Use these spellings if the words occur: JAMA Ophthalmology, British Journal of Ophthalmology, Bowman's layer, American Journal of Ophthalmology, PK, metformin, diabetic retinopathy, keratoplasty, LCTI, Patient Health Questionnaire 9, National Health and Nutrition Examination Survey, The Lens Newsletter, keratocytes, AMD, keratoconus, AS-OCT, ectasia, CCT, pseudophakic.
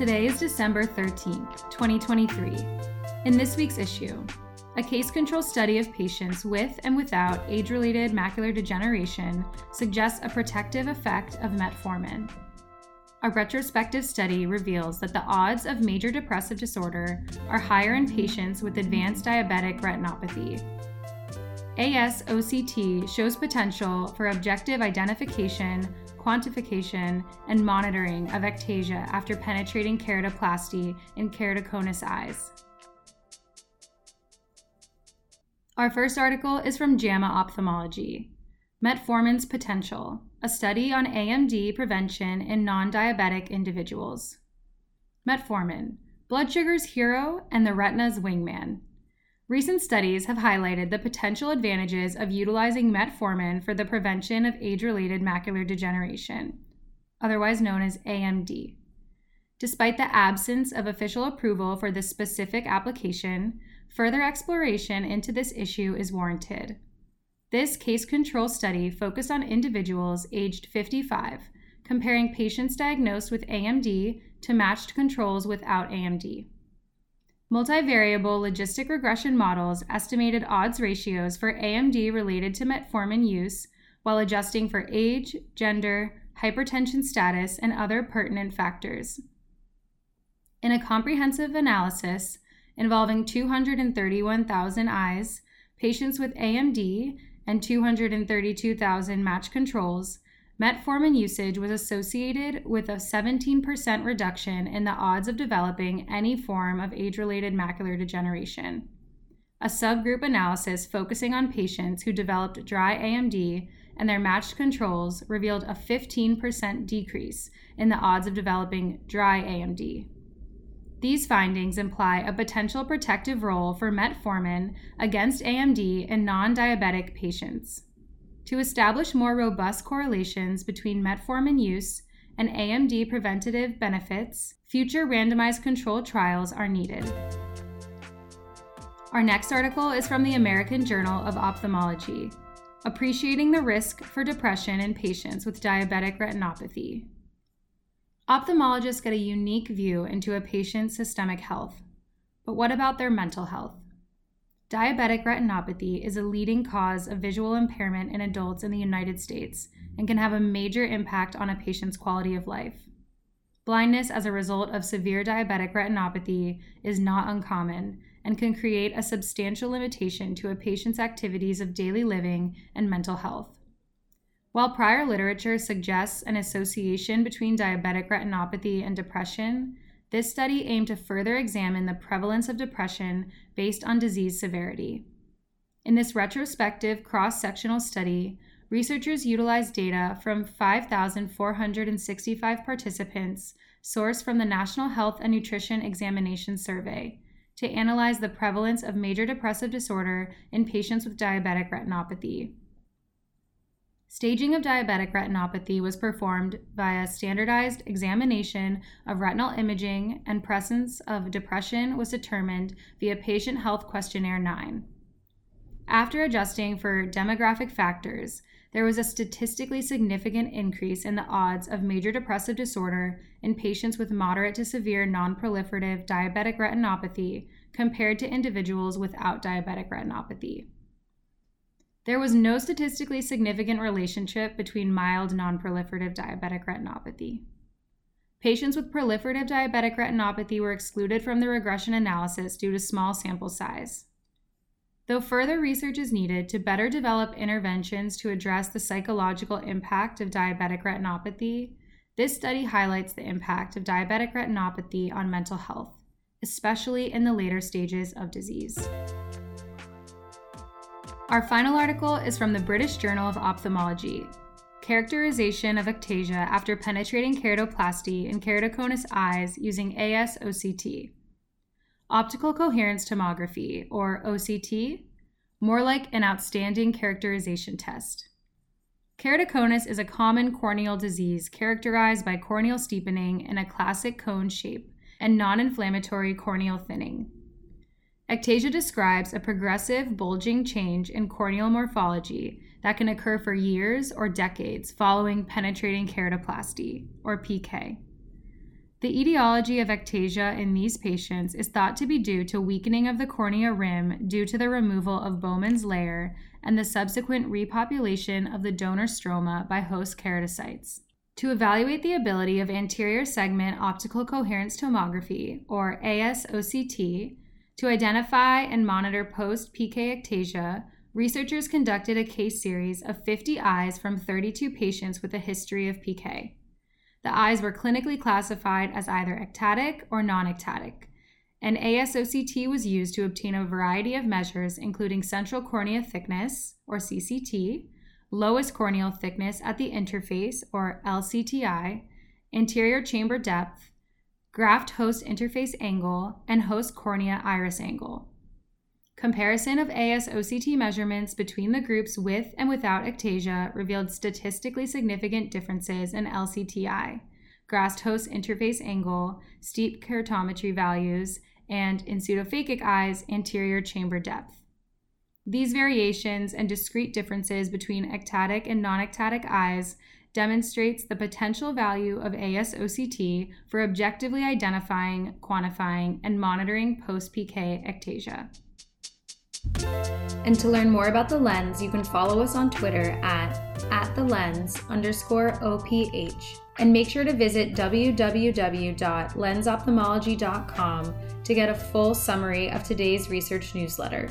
Today is December 13th, 2023. In this week's issue, a case-control study of patients with and without age-related macular degeneration suggests a protective effect of metformin. A retrospective study reveals that the odds of major depressive disorder are higher in patients with advanced diabetic retinopathy. AS-OCT shows potential for objective identification, quantification, and monitoring of ectasia after penetrating keratoplasty in keratoconus eyes. Our first article is from JAMA Ophthalmology. Metformin's Potential, a study on AMD prevention in non-diabetic individuals. Metformin, blood sugar's hero and the retina's wingman. Recent studies have highlighted the potential advantages of utilizing metformin for the prevention of age-related macular degeneration, otherwise known as AMD. Despite the absence of official approval for this specific application, further exploration into this issue is warranted. This case-control study focused on individuals aged 55, comparing patients diagnosed with AMD to matched controls without AMD. Multivariable logistic regression models estimated odds ratios for AMD related to metformin use while adjusting for age, gender, hypertension status, and other pertinent factors. In a comprehensive analysis involving 231,000 eyes, patients with AMD, and 232,000 matched controls, metformin usage was associated with a 17% reduction in the odds of developing any form of age-related macular degeneration. A subgroup analysis focusing on patients who developed dry AMD and their matched controls revealed a 15% decrease in the odds of developing dry AMD. These findings imply a potential protective role for metformin against AMD in non-diabetic patients. To establish more robust correlations between metformin use and AMD preventative benefits, future randomized controlled trials are needed. Our next article is from the American Journal of Ophthalmology, Appreciating the Risk for Depression in Patients with Diabetic Retinopathy. Ophthalmologists get a unique view into a patient's systemic health, but what about their mental health? Diabetic retinopathy is a leading cause of visual impairment in adults in the United States and can have a major impact on a patient's quality of life. Blindness as a result of severe diabetic retinopathy is not uncommon and can create a substantial limitation to a patient's activities of daily living and mental health. While prior literature suggests an association between diabetic retinopathy and depression, this study aimed to further examine the prevalence of depression based on disease severity. In this retrospective cross-sectional study, researchers utilized data from 5,465 participants sourced from the National Health and Nutrition Examination Survey to analyze the prevalence of major depressive disorder in patients with diabetic retinopathy. Staging of diabetic retinopathy was performed via standardized examination of retinal imaging, and presence of depression was determined via Patient Health Questionnaire 9. After adjusting for demographic factors, there was a statistically significant increase in the odds of major depressive disorder in patients with moderate to severe nonproliferative diabetic retinopathy compared to individuals without diabetic retinopathy. There was no statistically significant relationship between mild nonproliferative diabetic retinopathy. Patients with proliferative diabetic retinopathy were excluded from the regression analysis due to small sample size. Though further research is needed to better develop interventions to address the psychological impact of diabetic retinopathy, this study highlights the impact of diabetic retinopathy on mental health, especially in the later stages of disease. Our final article is from the British Journal of Ophthalmology, Characterization of Ectasia After Penetrating Keratoplasty in Keratoconus Eyes Using AS-OCT. Optical Coherence Tomography, or OCT, more like an outstanding characterization test. Keratoconus is a common corneal disease characterized by corneal steepening in a classic cone shape and non-inflammatory corneal thinning. Ectasia describes a progressive bulging change in corneal morphology that can occur for years or decades following penetrating keratoplasty, or PK. The etiology of ectasia in these patients is thought to be due to weakening of the cornea rim due to the removal of Bowman's layer and the subsequent repopulation of the donor stroma by host keratocytes. To evaluate the ability of anterior segment optical coherence tomography, or AS-OCT, to identify and monitor post-PK ectasia, researchers conducted a case series of 50 eyes from 32 patients with a history of PK. The eyes were clinically classified as either ectatic or non-ectatic, and AS-OCT was used to obtain a variety of measures including central cornea thickness, or CCT, lowest corneal thickness at the interface, or LCTI, anterior chamber depth, graft-host interface angle, and host cornea iris angle. Comparison of AS-OCT measurements between the groups with and without ectasia revealed statistically significant differences in LCTI, graft-host interface angle, steep keratometry values, and, in pseudophakic eyes, anterior chamber depth. These variations and discrete differences between ectatic and non-ectatic eyes demonstrates the potential value of AS-OCT for objectively identifying, quantifying, and monitoring post-PK ectasia. And to learn more about The Lens, you can follow us on Twitter at @thelens_OPH. And make sure to visit www.lensophthalmology.com to get a full summary of today's research newsletter.